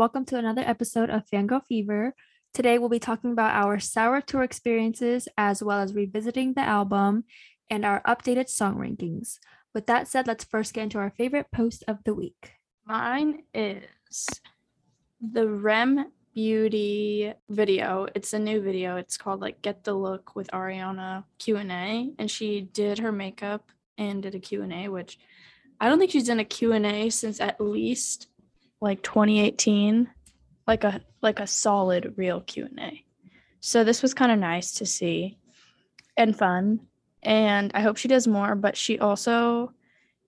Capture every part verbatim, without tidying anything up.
welcome to another episode of Fangirl Fever. Today we'll be talking about our Sour Tour experiences, as well as revisiting the album and our updated song rankings. With that said, let's first get into our favorite post of the week. Mine is the Rem Beauty video. It's a new video. It's called like Get the Look with Ariana Q and A, and she did her makeup and did a Q and A, which I don't think she's done a Q and A since at least like twenty eighteen, like a like a solid real Q and A. So this was kind of nice to see and fun, and I hope she does more. But she also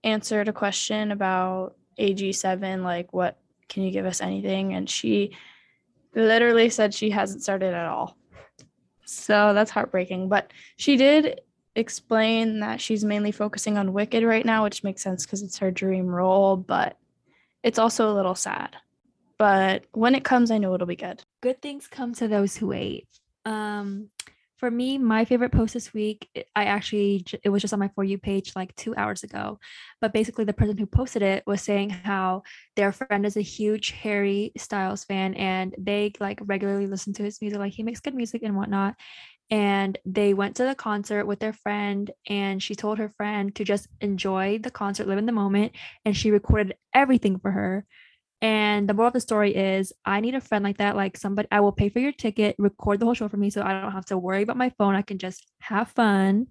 answered a question about A G seven, like, what can you give us anything? And she literally said she hasn't started at all. So that's heartbreaking. But she did explain that she's mainly focusing on Wicked right now, which makes sense because it's her dream role, but it's also a little sad. But when it comes, I know it'll be good. Good things come to those who wait. Um, for me, my favorite post this week, I actually, it was just on my For You page like two hours ago. But basically the person who posted it was saying how their friend is a huge Harry Styles fan and they like regularly listen to his music. Like, he makes good music and whatnot. And they went to the concert with their friend, and she told her friend to just enjoy the concert, live in the moment. And she recorded everything for her. And the moral of the story is, I need a friend like that. Like, somebody, I will pay for your ticket, record the whole show for me so I don't have to worry about my phone. I can just have fun.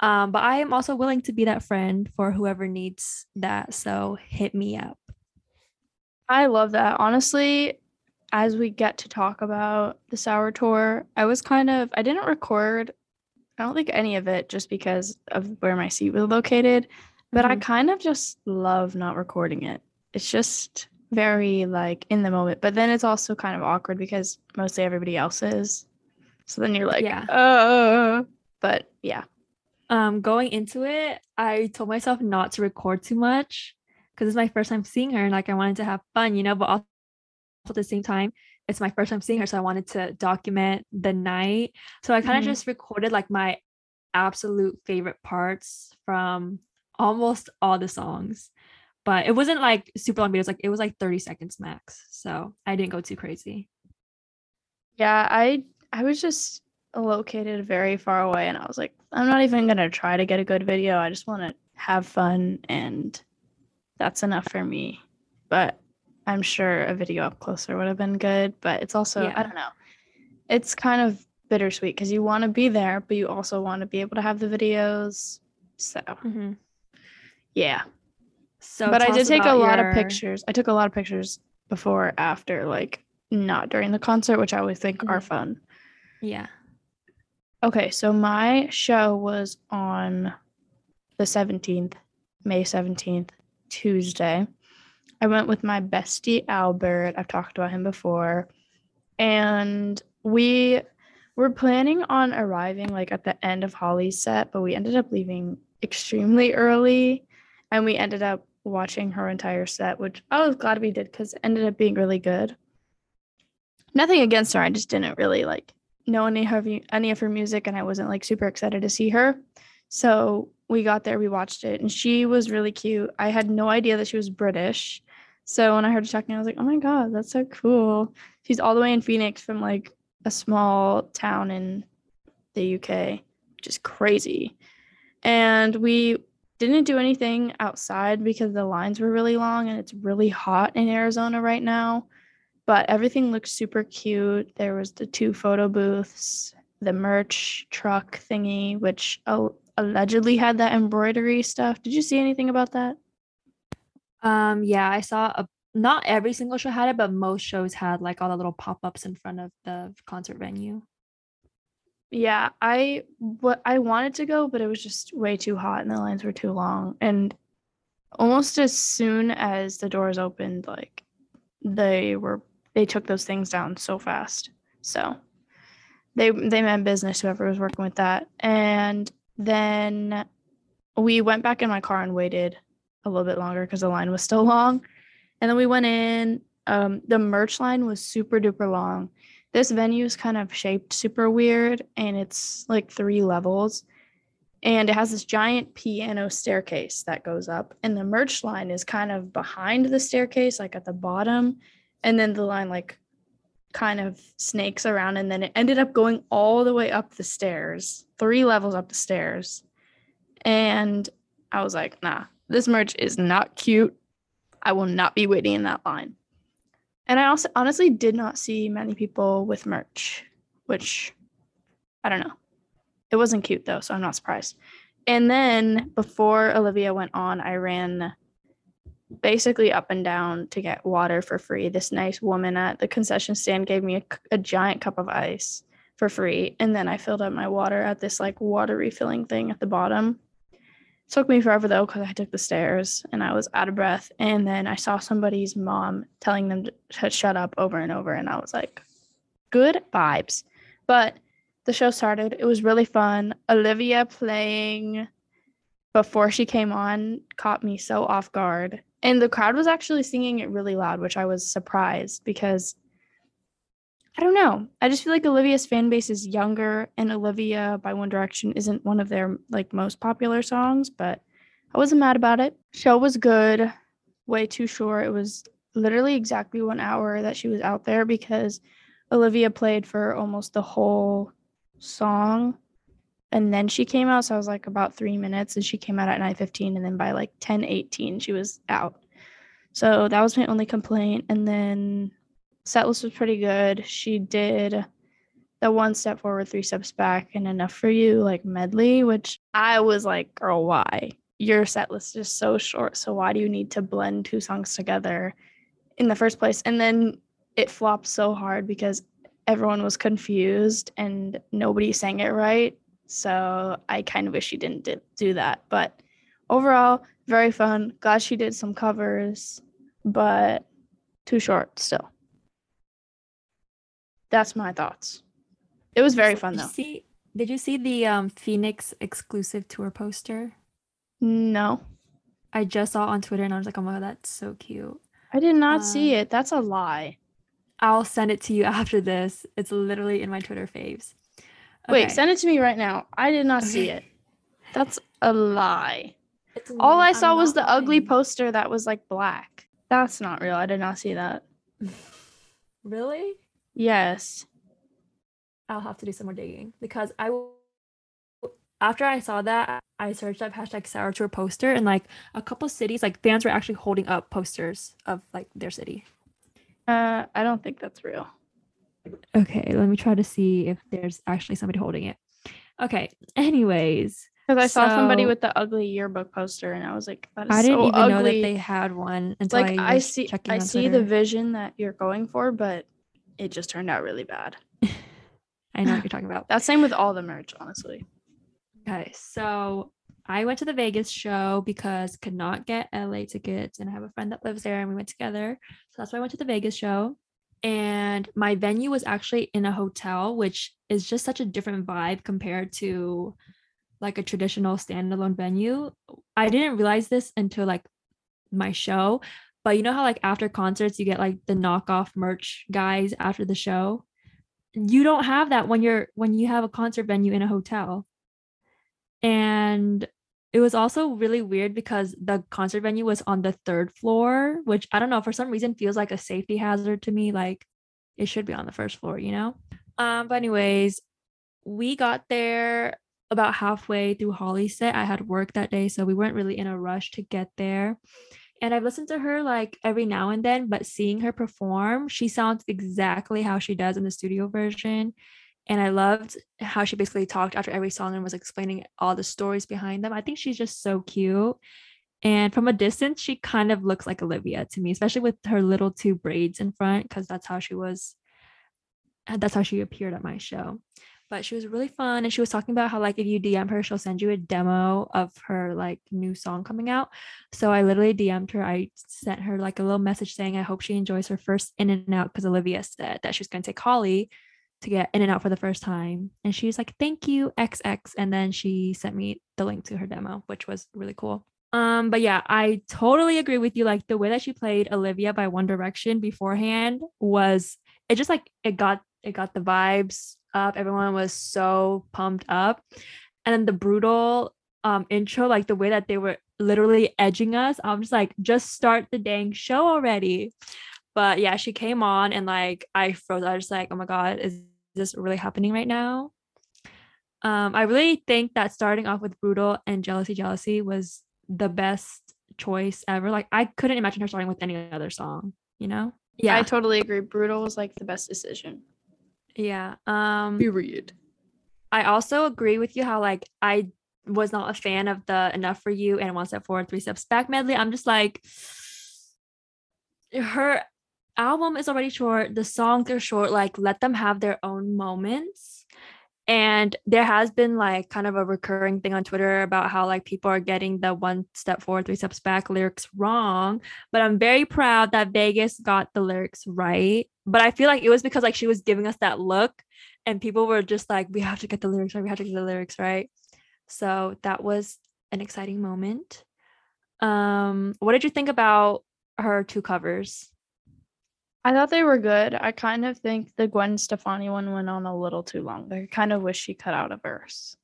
Um, but I am also willing to be that friend for whoever needs that. So hit me up. I love that. Honestly, as we get to talk about the Sour Tour, I was kind of, I didn't record, I don't think any of it just because of where my seat was located, but mm-hmm. I kind of just love not recording it. It's just very like in the moment, but then it's also kind of awkward because mostly everybody else is. So then you're like, yeah. oh, but yeah. Um, going into it, I told myself not to record too much because it's my first time seeing her and like I wanted to have fun, you know, but also at the same time it's my first time seeing her, so I wanted to document the night. So I kind of mm-hmm. just recorded like my absolute favorite parts from almost all the songs, but it wasn't like super long videos, like it was like thirty seconds max, so I didn't go too crazy. Yeah, I I was just located very far away and I was like, I'm not even gonna try to get a good video, I just want to have fun and that's enough for me. But I'm sure a video up closer would have been good, but it's also, yeah. I don't know. It's kind of bittersweet because you want to be there, but you also want to be able to have the videos. So, mm-hmm. yeah. So, but I did take a lot your... of pictures. I took a lot of pictures before, after, like not during the concert, which I always think mm-hmm. are fun. Yeah. Okay. So my show was on the seventeenth, May seventeenth, Tuesday. I went with my bestie, Albert. I've talked about him before. And we were planning on arriving like at the end of Holly's set, but we ended up leaving extremely early. And we ended up watching her entire set, which I was glad we did because it ended up being really good. Nothing against her. I just didn't really like know any of her, any of her music, and I wasn't like super excited to see her. So we got there, we watched it, and she was really cute. I had no idea that she was British. So when I heard her talking, I was like, oh my God, that's so cool. She's all the way in Phoenix from like a small town in the U K, which is crazy. And we didn't do anything outside because the lines were really long and it's really hot in Arizona right now. But everything looked super cute. There was the two photo booths, the merch truck thingy, which al- allegedly had that embroidery stuff. Did you see anything about that? Um, yeah, I saw a, not every single show had it, but most shows had like all the little pop-ups in front of the concert venue. Yeah, I what I wanted to go, but it was just way too hot and the lines were too long. And almost as soon as the doors opened, like they were they took those things down so fast. So they they meant business, whoever was working with that. And then we went back in my car and waited a little bit longer because the line was still long. And then we went in. Um, the merch line was super duper long. This venue is kind of shaped super weird, and it's like three levels. And it has this giant piano staircase that goes up. And the merch line is kind of behind the staircase, like at the bottom. And then the line like kind of snakes around, and then it ended up going all the way up the stairs, three levels up the stairs. And I was like, nah, this merch is not cute. I will not be waiting in that line. And I also honestly did not see many people with merch, which I don't know. It wasn't cute though, so I'm not surprised. And then before Olivia went on, I ran basically up and down to get water for free. This nice woman at the concession stand gave me a, a giant cup of ice for free. And then I filled up my water at this like water refilling thing at the bottom. It took me forever though, because I took the stairs and I was out of breath. And then I saw somebody's mom telling them to shut up over and over. And I was like, good vibes. But the show started. It was really fun. Olivia playing before she came on caught me so off guard. And the crowd was actually singing it really loud, which I was surprised because, I don't know. I just feel like Olivia's fan base is younger, and Olivia by One Direction isn't one of their like most popular songs, but I wasn't mad about it. Show was good. Way too short. It was literally exactly one hour that she was out there because Olivia played for almost the whole song, and then she came out, so I was like about three minutes, and she came out at nine fifteen, and then by like ten eighteen she was out. So that was my only complaint. And then setlist was pretty good. She did the One Step Forward, Three Steps Back, and Enough For You like medley, which I was like, girl, why? Your setlist is so short, so why do you need to blend two songs together in the first place? And then it flopped so hard because everyone was confused and nobody sang it right. So I kind of wish she didn't do that. But overall, very fun. Glad she did some covers, but too short still. That's my thoughts. It was very fun, though. Did you see, did you see the um, Phoenix exclusive tour poster? No. I just saw it on Twitter, and I was like, oh my God, that's so cute. I did not um, see it. That's a lie. I'll send it to you after this. It's literally in my Twitter faves. Okay. Wait, send it to me right now. I did not okay. see it. That's a lie. It's All I saw was the lying. ugly poster that was like black. That's not real. I did not see that. Really? Yes. I'll have to do some more digging because I w- after I saw that, I searched up hashtag Sour Tour poster, and like a couple cities, like fans were actually holding up posters of like their city. Uh, I don't think that's real. Okay, let me try to see if there's actually somebody holding it. Okay, anyways. Because I so, saw somebody with the ugly yearbook poster, and I was like, that is I didn't so even ugly. know that they had one until like, I, I see, I see the vision that you're going for, but it just turned out really bad. I know what you're talking about. That's same with all the merch, honestly. Okay, so I went to the Vegas show because could not get L A tickets, and I have a friend that lives there, and we went together. So that's why I went to the Vegas show. And my venue was actually in a hotel, which is just such a different vibe compared to like a traditional standalone venue. I didn't realize this until like my show, but you know how like after concerts you get like the knockoff merch guys after the show? You don't have that when you're when you have a concert venue in a hotel. And it was also really weird because the concert venue was on the third floor, which I don't know, for some reason feels like a safety hazard to me. Like it should be on the first floor, you know? Um, but anyways, we got there about halfway through Holly's set. I had work that day, so we weren't really in a rush to get there. And I've listened to her like every now and then, but seeing her perform, she sounds exactly how she does in the studio version. And I loved how she basically talked after every song and was explaining all the stories behind them. I think she's just so cute. And from a distance, she kind of looks like Olivia to me, especially with her little two braids in front, because that's how she was. That's how she appeared at my show. But she was really fun. And she was talking about how, like, if you D M her, she'll send you a demo of her, like, new song coming out. So I literally D M'd her. I sent her, like, a little message saying I hope she enjoys her first In-N-Out, because Olivia said that she was going to take Holly to get In-N-Out for the first time, and she's like, thank you X X, and then she sent me the link to her demo, which was really cool. Um but yeah, I totally agree with you. Like the way that she played Olivia by One Direction beforehand was, it just like it got it got the vibes up. Everyone was so pumped up. And then the Brutal um intro, like the way that they were literally edging us, I'm just like, just start the dang show already. But yeah, she came on and like I froze. I was just like, oh my God, is this really happening right now? Um, I really think that starting off with Brutal and Jealousy Jealousy was the best choice ever. Like I couldn't imagine her starting with any other song, you know? Yeah, I totally agree. Brutal was like the best decision. Yeah. Um, Period. I also agree with you how like I was not a fan of the Enough For You and One Step Forward, Three Steps Back medley. I'm just like, her album is already short. The songs are short. Like, let them have their own moments. And there has been like kind of a recurring thing on Twitter about how like people are getting the One Step Forward, Three Steps Back lyrics wrong. But I'm very proud that Vegas got the lyrics right. But I feel like it was because like she was giving us that look and people were just like, we have to get the lyrics right. We have to get the lyrics right. So that was an exciting moment. Um, what did you think about her two covers? I thought they were good. I kind of think the Gwen Stefani one went on a little too long. I kind of wish she cut out a verse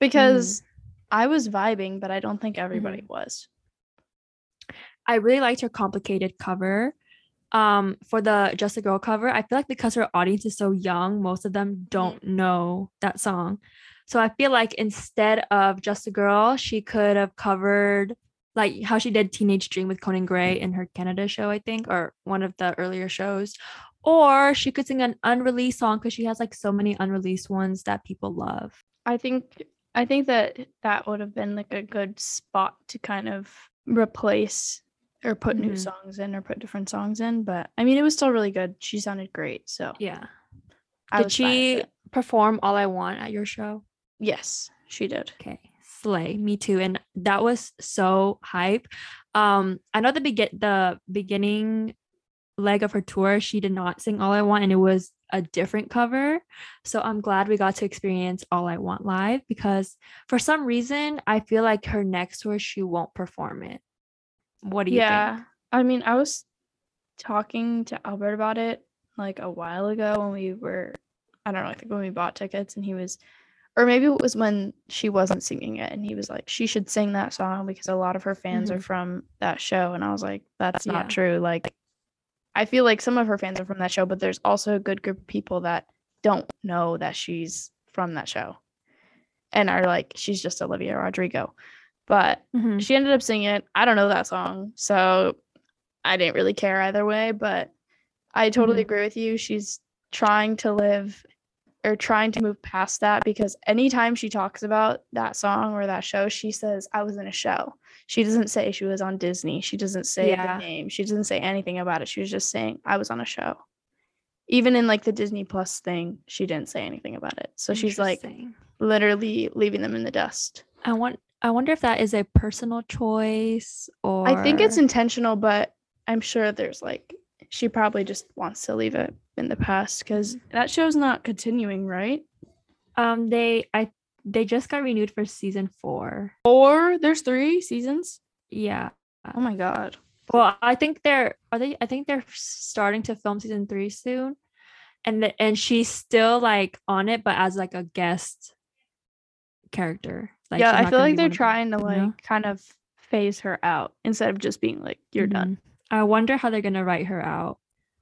because mm. I was vibing, but I don't think everybody mm. was. I really liked her complicated cover. Um, for the Just a Girl cover, I feel like because her audience is so young, most of them don't know that song. So I feel like instead of Just a Girl, she could have covered like how she did Teenage Dream with Conan Gray in her Canada show, I think, or one of the earlier shows. Or she could sing an unreleased song because she has like so many unreleased ones that people love. I think I think that that would have been like a good spot to kind of replace or put mm-hmm. new songs in or put different songs in. But I mean, it was still really good. She sounded great. So yeah. I did she perform All I Want at your show? Yes, she did. Okay. Slay, me too. And that was so hype. um I know the begin the beginning leg of her tour she did not sing All I Want and it was a different cover, so I'm glad we got to experience All I Want live because for some reason I feel like her next tour she won't perform it. What do you yeah, think? Yeah, I mean I was talking to Albert about it like a while ago when we were I don't know I think when we bought tickets and he was Or maybe it was when she wasn't singing it and he was like, she should sing that song because a lot of her fans mm-hmm. are from that show. And I was like, that's not yeah. true. Like, I feel like some of her fans are from that show, but there's also a good group of people that don't know that she's from that show and are like, she's just Olivia Rodrigo. But mm-hmm. she ended up singing it. I don't know that song. So I didn't really care either way, but I totally mm-hmm. agree with you. She's trying to live or trying to move past that because anytime she talks about that song or that show, she says, I was in a show. She doesn't say she was on Disney. She doesn't say yeah. the name. She doesn't say anything about it. She was just saying, I was on a show. Even in like the Disney Plus thing, she didn't say anything about it. So she's like literally leaving them in the dust. I want, I wonder if that is a personal choice or. I think it's intentional, but I'm sure there's like, she probably just wants to leave it in the past because that show's not continuing, right? Um, they I they just got renewed for season four. Four? There's three seasons? Yeah. Oh my God. Well, I think they're are they I think they're starting to film season three soon, and the, and she's still like on it, but as like a guest character. Like, yeah, I feel like they're trying to like you know? kind of phase her out instead of just being like you're mm-hmm. done. I wonder how they're gonna write her out.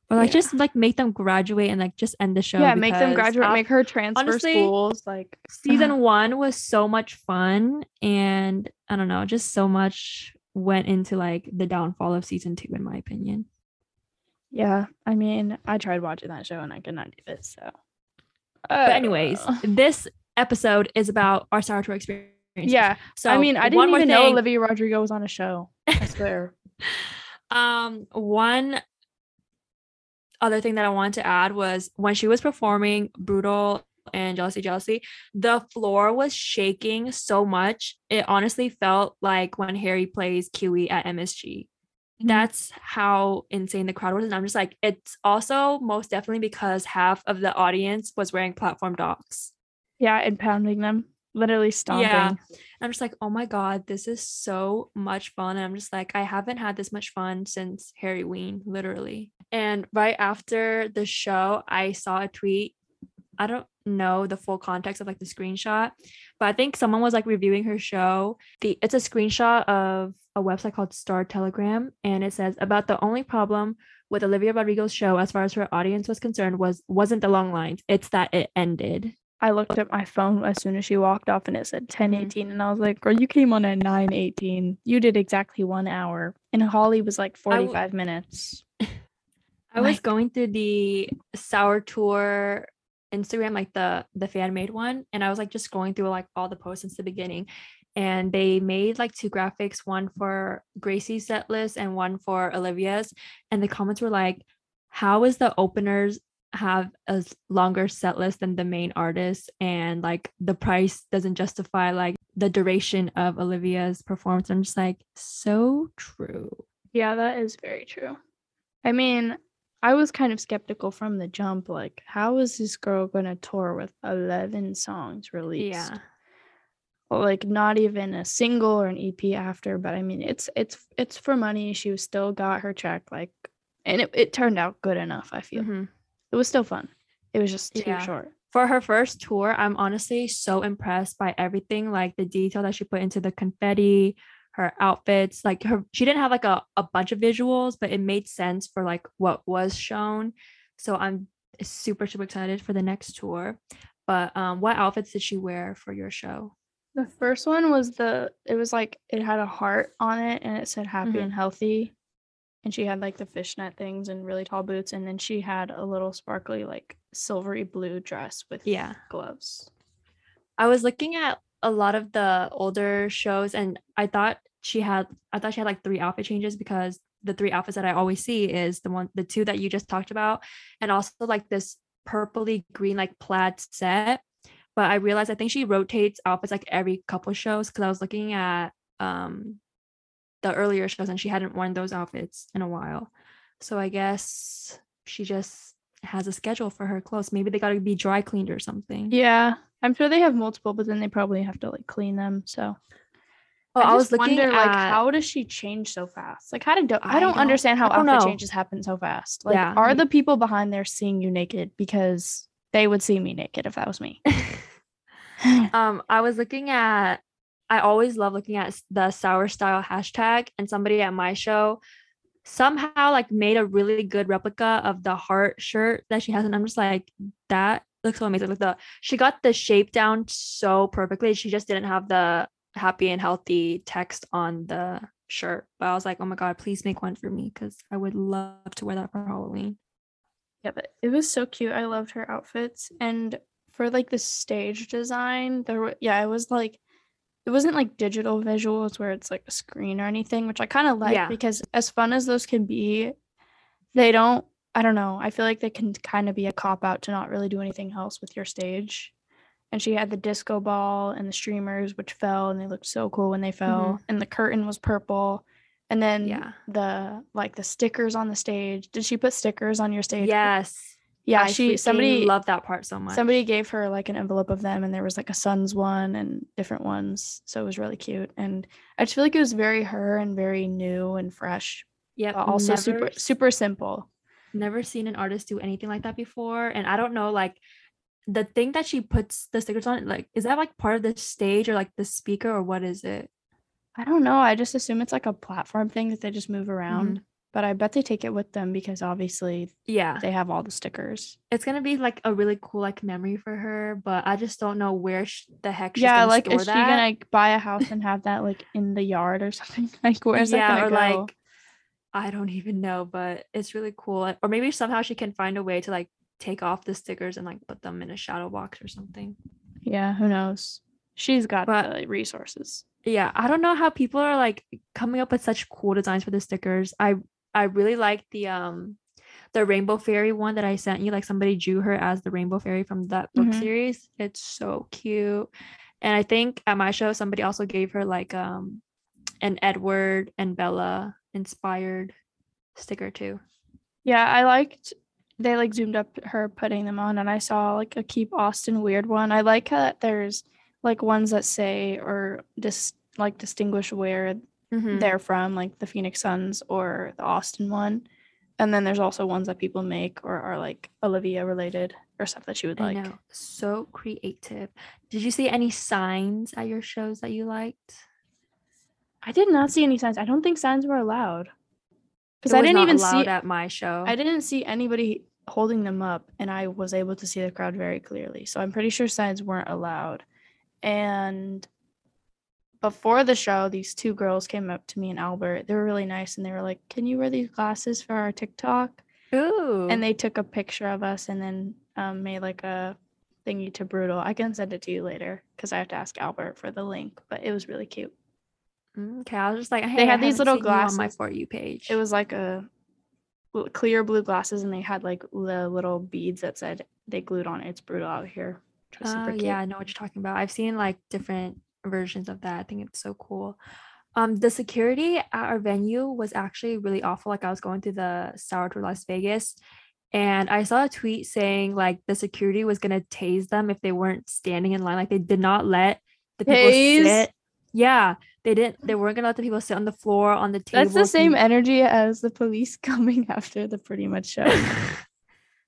Or like yeah. just like make them graduate and like just end the show. Yeah, make them graduate, um, make her transfer honestly, schools. Like season one was so much fun, and I don't know, just so much went into like the downfall of season two, in my opinion. Yeah, I mean, I tried watching that show and I could not do this. So, but anyways, this episode is about our Sour Tour experience. Yeah, so I mean, I didn't even thing. know Olivia Rodrigo was on a show. I swear. um, one. Other thing that I wanted to add was when she was performing Brutal and Jealousy Jealousy, the floor was shaking so much. It honestly felt like when Harry plays Q E at M S G. Mm-hmm. That's how insane the crowd was. And I'm just like, it's also most definitely because half of the audience was wearing platform docs. Yeah, and pounding them. Literally stomping. Yeah. I'm just like, oh my God, this is so much fun. And I'm just like, I haven't had this much fun since Harry Ween, literally. And right after the show, I saw a tweet. I don't know the full context of like the screenshot, but I think someone was like reviewing her show. The it's a screenshot of a website called Star Telegram, and it says, about the only problem with Olivia Rodrigo's show, as far as her audience was concerned, was wasn't the long lines. It's that it ended. I looked at my phone as soon as she walked off and it said ten eighteen. And I was like, girl, you came on at nine eighteen. You did exactly one hour. And Holly was like forty-five I w- minutes. I was like- going through the Sour Tour Instagram, like the, the fan made one. And I was like just going through like all the posts since the beginning. And they made like two graphics, one for Gracie's set list and one for Olivia's. And the comments were like, how is the openers have a longer set list than the main artist, and like the price doesn't justify like the duration of Olivia's performance? I'm just like, so true. Yeah, that is very true. I mean, I was kind of skeptical from the jump, like how is this girl gonna tour with eleven songs released? Yeah, like not even a single or an E P after. But I mean, it's it's it's for money. She still got her check, like, and it, it turned out good enough, I feel. Mm-hmm. It was still fun. It was just too yeah. short. For her first tour, I'm honestly so impressed by everything, like the detail that she put into the confetti, her outfits, like her, she didn't have like a, a bunch of visuals, but it made sense for like what was shown. So I'm super, super excited for the next tour. But um, what outfits did she wear for your show? The first one was the, it was like, it had a heart on it and it said happy mm-hmm. and healthy. And she had like the fishnet things and really tall boots. And then she had a little sparkly, like silvery blue dress with yeah. gloves. I was looking at a lot of the older shows and I thought she had, I thought she had like three outfit changes, because the three outfits that I always see is the one, the two that you just talked about. And also like this purpley green, like plaid set. But I realized, I think she rotates outfits like every couple shows. Cause I was looking at, um, the earlier shows and she hadn't worn those outfits in a while. So I guess she just has a schedule for her clothes. Maybe they got to be dry cleaned or something. Yeah, I'm sure they have multiple, but then they probably have to like clean them. So oh, I, I was looking wonder, at like, how does she change so fast? Like how did do- I, don't I don't understand how don't outfit know. changes happen so fast. Like yeah. are the people behind there seeing you naked? Because they would see me naked if that was me. um I was looking at I always love looking at the Sour Style hashtag, and somebody at my show somehow like made a really good replica of the heart shirt that she has. And I'm just like, that looks so amazing. Like the, she got the shape down so perfectly. She just didn't have the happy and healthy text on the shirt. But I was like, oh my God, please make one for me, because I would love to wear that for Halloween. Yeah, but it was so cute. I loved her outfits. And for like the stage design, there were, yeah, it was like, it wasn't like digital visuals where it's like a screen or anything, which I kind of like yeah. because as fun as those can be, they don't, I don't know. I feel like they can kind of be a cop out to not really do anything else with your stage. And she had the disco ball and the streamers, which fell and they looked so cool when they fell. Mm-hmm. And the curtain was purple. And then yeah. the, like the stickers on the stage. Did she put stickers on your stage? Yes. Yeah, I she somebody loved that part so much. Somebody gave her like an envelope of them, and there was like a Suns one and different ones. So it was really cute. And I just feel like it was very her and very new and fresh. Yeah. But also never, super super simple. Never seen an artist do anything like that before. And I don't know, like the thing that she puts the stickers on, like, is that like part of the stage or like the speaker or what is it? I don't know. I just assume it's like a platform thing that they just move around. Mm-hmm. But I bet they take it with them because obviously yeah. they have all the stickers. It's going to be like a really cool like memory for her, but I just don't know where she, the heck she's yeah, going like, to store that. Yeah, like is she going to buy a house and have that like in the yard or something? Like where's yeah, that going to go? Like, I don't even know, but it's really cool. Or maybe somehow she can find a way to like take off the stickers and like put them in a shadow box or something. Yeah, who knows? She's got but, the resources. Yeah, I don't know how people are like coming up with such cool designs for the stickers. I I really like the um the Rainbow Fairy one that I sent you. Like somebody drew her as the Rainbow Fairy from that book mm-hmm. series. It's so cute. And I think at my show somebody also gave her like um an Edward and Bella inspired sticker too. Yeah, I liked they like zoomed up her putting them on, and I saw like a Keep Austin Weird one. I like how that there's like ones that say or just dis- like distinguish where Mm-hmm. they're from, like the Phoenix Suns or the Austin one, and then there's also ones that people make or are like Olivia related or stuff that she would like. I know. So creative. Did you see any signs at your shows that you liked? I did not see any signs. I don't think signs were allowed. because I didn't even see at my show. I didn't see anybody holding them up, and I was able to see the crowd very clearly. So I'm pretty sure signs weren't allowed. And before the show, these two girls came up to me and Albert. They were really nice, and they were like, "Can you wear these glasses for our TikTok?" Ooh. And they took a picture of us, and then um, made like a thingy to Brutal. I can send it to you later because I have to ask Albert for the link, but it was really cute. Okay, I was just like, hey, they had these little glasses on my For You page. It was like a clear blue glasses, and they had like the little beads that said they glued on "It's Brutal Out Here." Which was super cute. Yeah, I know what you're talking about. I've seen like different versions of that. I think it's so cool. Um, the security at our venue was actually really awful. Like, I was going through the Sour Tour Las Vegas, and I saw a tweet saying like the security was gonna tase them if they weren't standing in line. Like, they did not let the people tase. sit. Yeah, they didn't. They weren't gonna let the people sit on the floor, on the table. That's the same energy as the police coming after the pretty much show.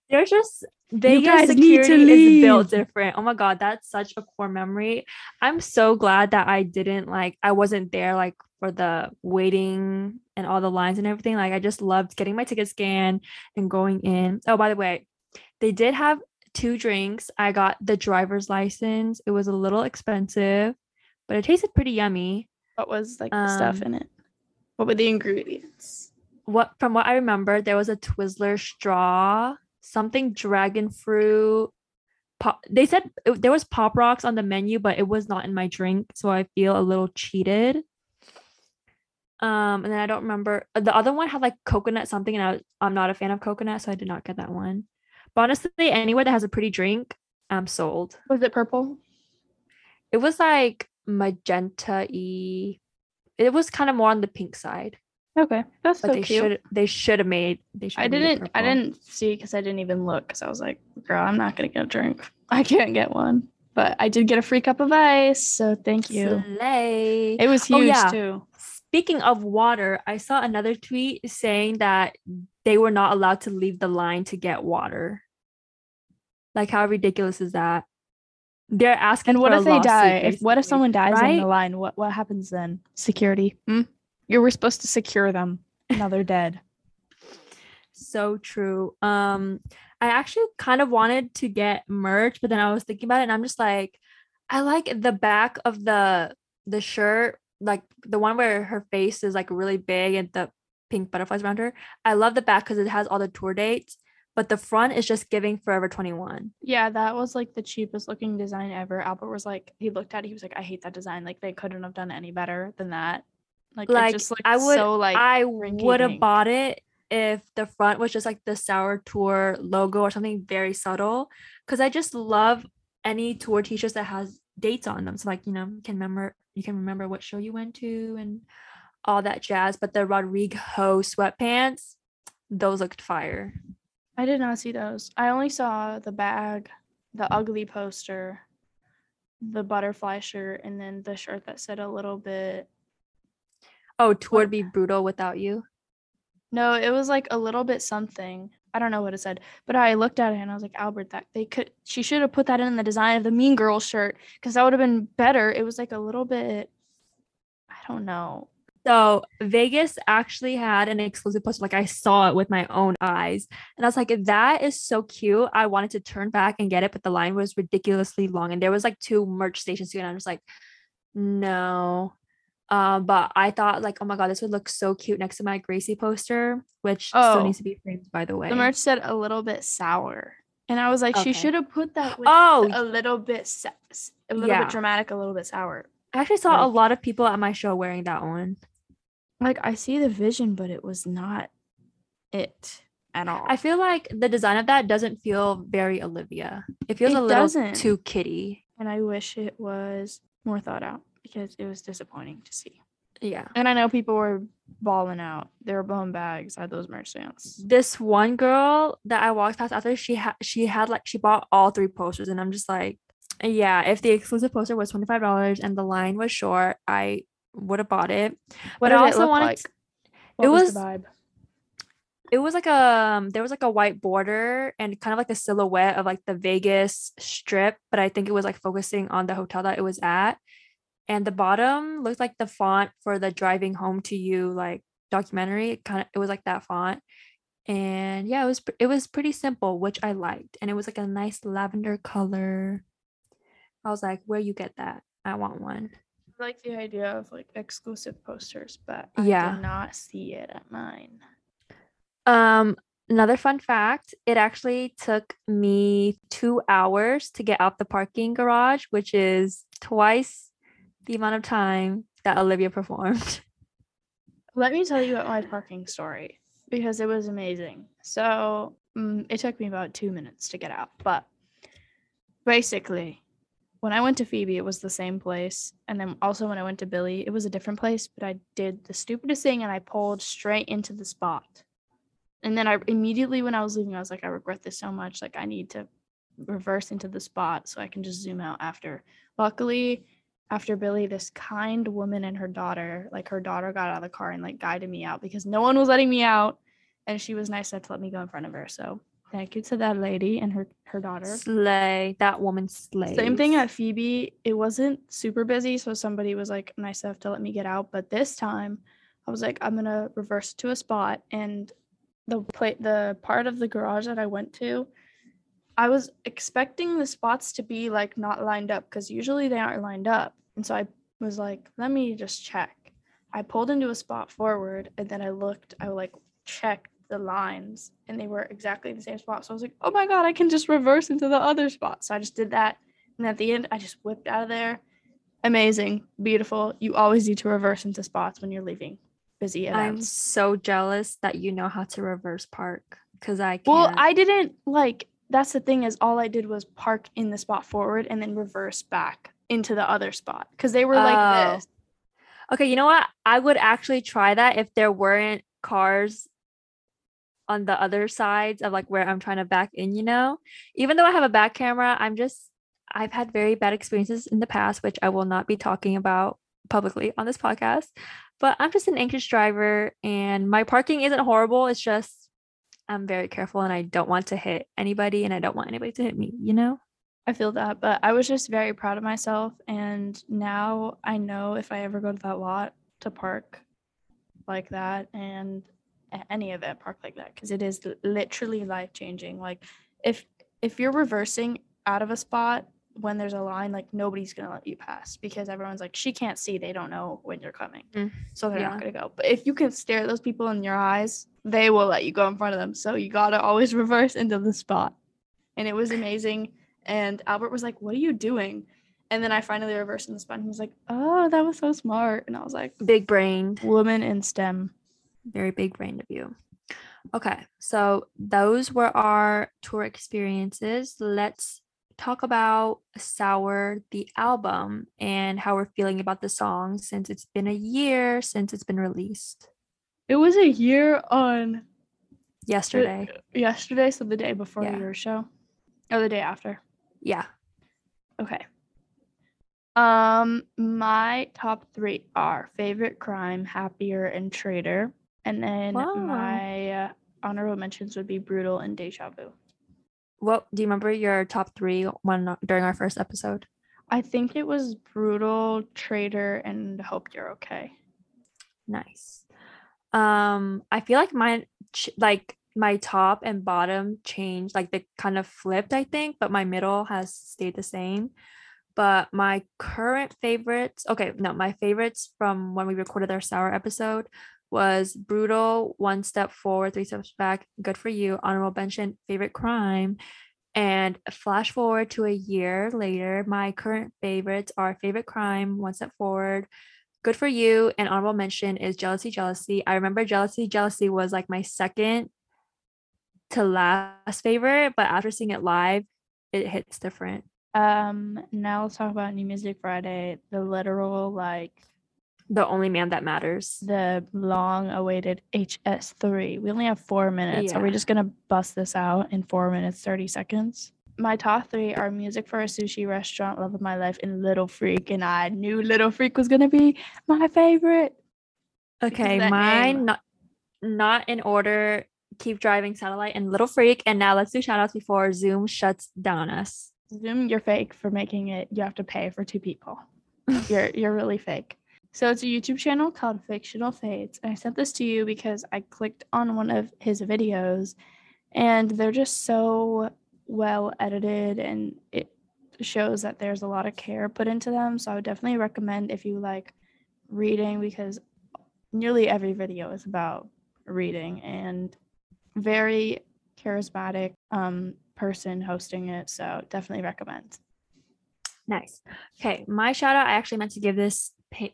They're just Vegas security is built different. Oh my god, that's such a core memory. I'm so glad that I didn't like I wasn't there like for the waiting and all the lines and everything. Like, I just loved getting my ticket scanned and going in. Oh, by the way, they did have two drinks. I got the driver's license. It was a little expensive, but it tasted pretty yummy. What was like the um, stuff in it? What were the ingredients? What from what I remember, there was a Twizzler straw, something dragon fruit pop. They said it, there was Pop Rocks on the menu, but it was not in my drink, so I feel a little cheated. Um and then I don't remember, the other one had like coconut something, and I was, I'm not a fan of coconut, so I did not get that one. But honestly, anywhere that has a pretty drink, I'm sold. Was it purple? It was like magenta-y. It was kind of more on the pink side. Okay, that's but so they cute. Should, they should have made. They should. I didn't. I didn't see because I didn't even look because I was like, "Girl, I'm not gonna get a drink. I can't get one." But I did get a free cup of ice, so thank you. Slay. It was huge oh, yeah. too. Speaking of water, I saw another tweet saying that they were not allowed to leave the line to get water. Like, how ridiculous is that? They're asking. And what for if a they lawsuit, die? If, what if someone dies right? in the line? What what happens then? Security. Hmm? You were supposed to secure them. Now they're dead. So true. Um, I actually kind of wanted to get merch, but then I was thinking about it, and I'm just like, I like the back of the the shirt, like the one where her face is like really big and the pink butterflies around her. I love the back because it has all the tour dates, but the front is just giving Forever twenty-one. Yeah, that was like the cheapest looking design ever. Albert was like, he looked at it, he was like, I hate that design. Like, they couldn't have done any better than that. Like, like just I would, so, like, I would have bought it if the front was just like the Sour Tour logo or something very subtle, because I just love any tour t-shirts that has dates on them. So like, you know, you can remember you can remember what show you went to and all that jazz. But the Rodrigo sweatpants, those looked fire. I did not see those. I only saw the bag, the ugly poster, the butterfly shirt, and then the shirt that said a little bit. Oh, tour would be brutal without you. No, it was like a little bit something. I don't know what it said, but I looked at it and I was like, Albert, that they could. She should have put that in the design of the Mean Girl shirt because that would have been better. It was like a little bit. I don't know. So Vegas actually had an exclusive poster. Like, I saw it with my own eyes, and I was like, that is so cute. I wanted to turn back and get it, but the line was ridiculously long, and there was like two merch stations too, and I was like, no. Um, but I thought like, oh my god, this would look so cute next to my Gracie poster, which oh, still needs to be framed, by the way. The merch said a little bit sour, and I was like, okay. She should have put that with oh, a little bit, sa- a little yeah. bit dramatic, a little bit sour. I actually saw like, a lot of people at my show wearing that one. Like, I see the vision, but it was not it at all. I feel like the design of that doesn't feel very Olivia. It feels it a little doesn't. too kitty, and I wish it was more thought out. Because it was disappointing to see. Yeah. And I know people were balling out. They were blowing bags at those merch stands. This one girl that I walked past after, she had she had like she bought all three posters, and I'm just like, yeah, if the exclusive poster was twenty-five dollars and the line was short, I would have bought it. What but did I also it look wanted like? To, what it was, was the vibe? It was like a um, there was like a white border and kind of like a silhouette of like the Vegas strip, but I think it was like focusing on the hotel that it was at. And the bottom looked like the font for the Driving Home to You, like documentary. It kind of, it was like that font. And yeah, it was, it was pretty simple, which I liked. And it was like a nice lavender color. I was like, where you get that? I want one. I like the idea of like exclusive posters, but I yeah. did not see it at mine. Um, another fun fact, it actually took me two hours to get out the parking garage, which is twice the amount of time that Olivia performed. Let me tell you about my parking story, because it was amazing. So um, it took me about two minutes to get out. But basically, when I went to Phoebe, it was the same place. And then also when I went to Billy, it was a different place. But I did the stupidest thing and I pulled straight into the spot. And then I immediately, when I was leaving, I was like, I regret this so much. Like, I need to reverse into the spot so I can just zoom out after. Luckily, after Billy, this kind woman and her daughter, like her daughter got out of the car and like guided me out because no one was letting me out. And she was nice enough to let me go in front of her. So thank you to that lady and her, her daughter. Slay. That woman slays. Same thing at Phoebe. It wasn't super busy. So somebody was like nice enough to let me get out. But this time I was like, I'm going to reverse to a spot. And the play, the part of the garage that I went to, I was expecting the spots to be like not lined up because usually they aren't lined up. And so I was like, let me just check. I pulled into a spot forward and then I looked, I like checked the lines and they were exactly the same spot. So I was like, oh my God, I can just reverse into the other spot. So I just did that. And at the end, I just whipped out of there. Amazing. Beautiful. You always need to reverse into spots when you're leaving busy events. I'm so jealous that you know how to reverse park because I can't. Well, I didn't like, that's the thing is all I did was park in the spot forward and then reverse back into the other spot because they were oh. like this. Okay, you know what? I would actually try that if there weren't cars on the other sides of like where I'm trying to back in, you know, even though I have a back camera, I'm just, I've had very bad experiences in the past, which I will not be talking about publicly on this podcast, but I'm just an anxious driver and my parking isn't horrible. It's just, I'm very careful and I don't want to hit anybody and I don't want anybody to hit me, you know? I feel that, but I was just very proud of myself. And now I know if I ever go to that lot to park like that and any event park like that, because it is literally life-changing. Like if if you're reversing out of a spot when there's a line, like nobody's gonna let you pass because everyone's like, she can't see, they don't know when you're coming, mm. so they're yeah. not gonna go. But if you can stare at those people in your eyes, they will let you go in front of them. So you gotta always reverse into the spot. And it was amazing. And Albert was like, what are you doing? And then I finally reversed in the spot and he was like, oh, that was so smart. And I was like, big brain woman in STEM. Very big brain of you. Okay, so those were our tour experiences. Let's talk about Sour, the album, and how we're feeling about the song since it's been a year since it's been released. It was a year on yesterday. The, yesterday, so the day before yeah. your show, or the day after. Yeah. Okay. Um, my top three are Favorite Crime, Happier, and Traitor. And then wow. my uh, honorable mentions would be Brutal and Deja Vu. Well, do you remember your top three one during our first episode? I think it was Brutal, Traitor, and Hope You're Okay. Nice. Um, I feel like my like my top and bottom changed, like they kind of flipped, I think, but my middle has stayed the same. But my current favorites, okay, no, my favorites from when we recorded our Sour episode was Brutal, One Step Forward, Three Steps Back, Good For You, honorable mention, Favorite Crime. And flash forward to a year later, my current favorites are Favorite Crime, One Step Forward, Good For You, and honorable mention is Jealousy Jealousy. I remember Jealousy Jealousy was like my second to last favorite, but after seeing it live, it hits different. Um, now let's talk about New Music Friday, the literal like The Only Man That Matters. The long-awaited H S three. We only have four minutes. Yeah. Are we just going to bust this out in four minutes, thirty seconds? My top three are Music for a Sushi Restaurant, Love of My Life, and Little Freak. And I knew Little Freak was going to be my favorite. Okay, mine, not, not in order, Keep Driving, Satellite, and Little Freak. And now let's do shout-outs before Zoom shuts down us. Zoom, you're fake for making it. You have to pay for two people. You're you're really fake. So it's a YouTube channel called Fictional Fates. And I sent this to you because I clicked on one of his videos and they're just so well edited and it shows that there's a lot of care put into them. So I would definitely recommend if you like reading, because nearly every video is about reading, and very charismatic um, person hosting it. So definitely recommend. Nice. Okay. My shout out, I actually meant to give this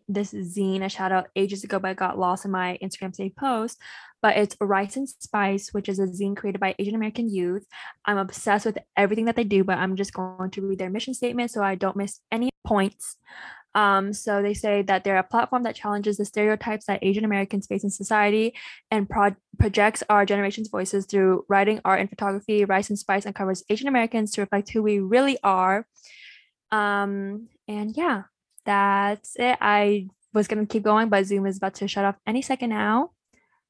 this zine a shout out ages ago, but I got lost in my Instagram saved post, but it's Rice and Spice, which is a zine created by Asian American youth. I'm obsessed with everything that they do, but I'm just going to read their mission statement so I don't miss any points. Um, so they say that they're a platform that challenges the stereotypes that Asian Americans face in society and pro- projects our generation's voices through writing, art, and photography. Rice and Spice uncovers Asian Americans to reflect who we really are. Um, and yeah. That's it. I was going to keep going, but Zoom is about to shut off any second now.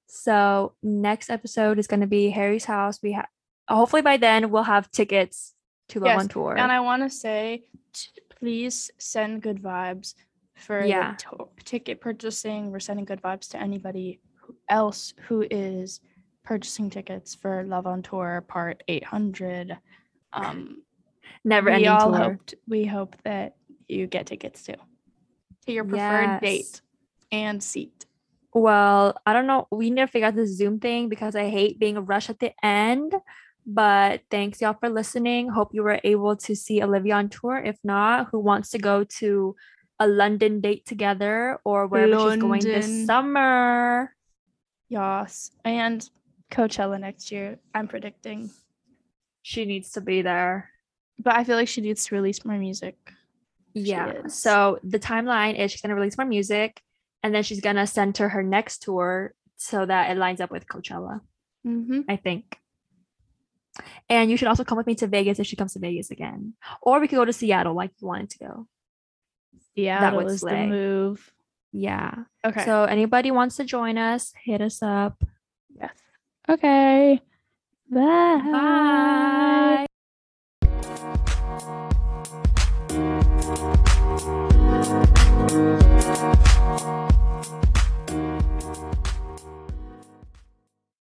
So next episode is going to be Harry's house. We have, hopefully by then we'll have tickets to Love yes. on Tour. And I want to say, t- please send good vibes for yeah. to- ticket purchasing. We're sending good vibes to anybody else who is purchasing tickets for Love on Tour part eight hundred. Um, Never ending tour. We all hoped, we hope that you get tickets to to your preferred yes. date and seat. Well, I don't know, we need to figure out this Zoom thing because I hate being rushed at the end, but thanks y'all for listening. Hope you were able to see Olivia on tour. If not, who wants to go to a London date together or wherever London. She's going this summer? Yes, and Coachella next year, I'm predicting. She needs to be there, but I feel like she needs to release more music. Yeah, so the timeline is she's going to release more music and then she's going to send to her next tour so that it lines up with Coachella, mm-hmm. I think. And you should also come with me to Vegas if she comes to Vegas again. Or we could go to Seattle like you wanted to go. Seattle that was the move. Yeah. Okay. So anybody wants to join us, hit us up. Yes. Okay. Bye. Bye.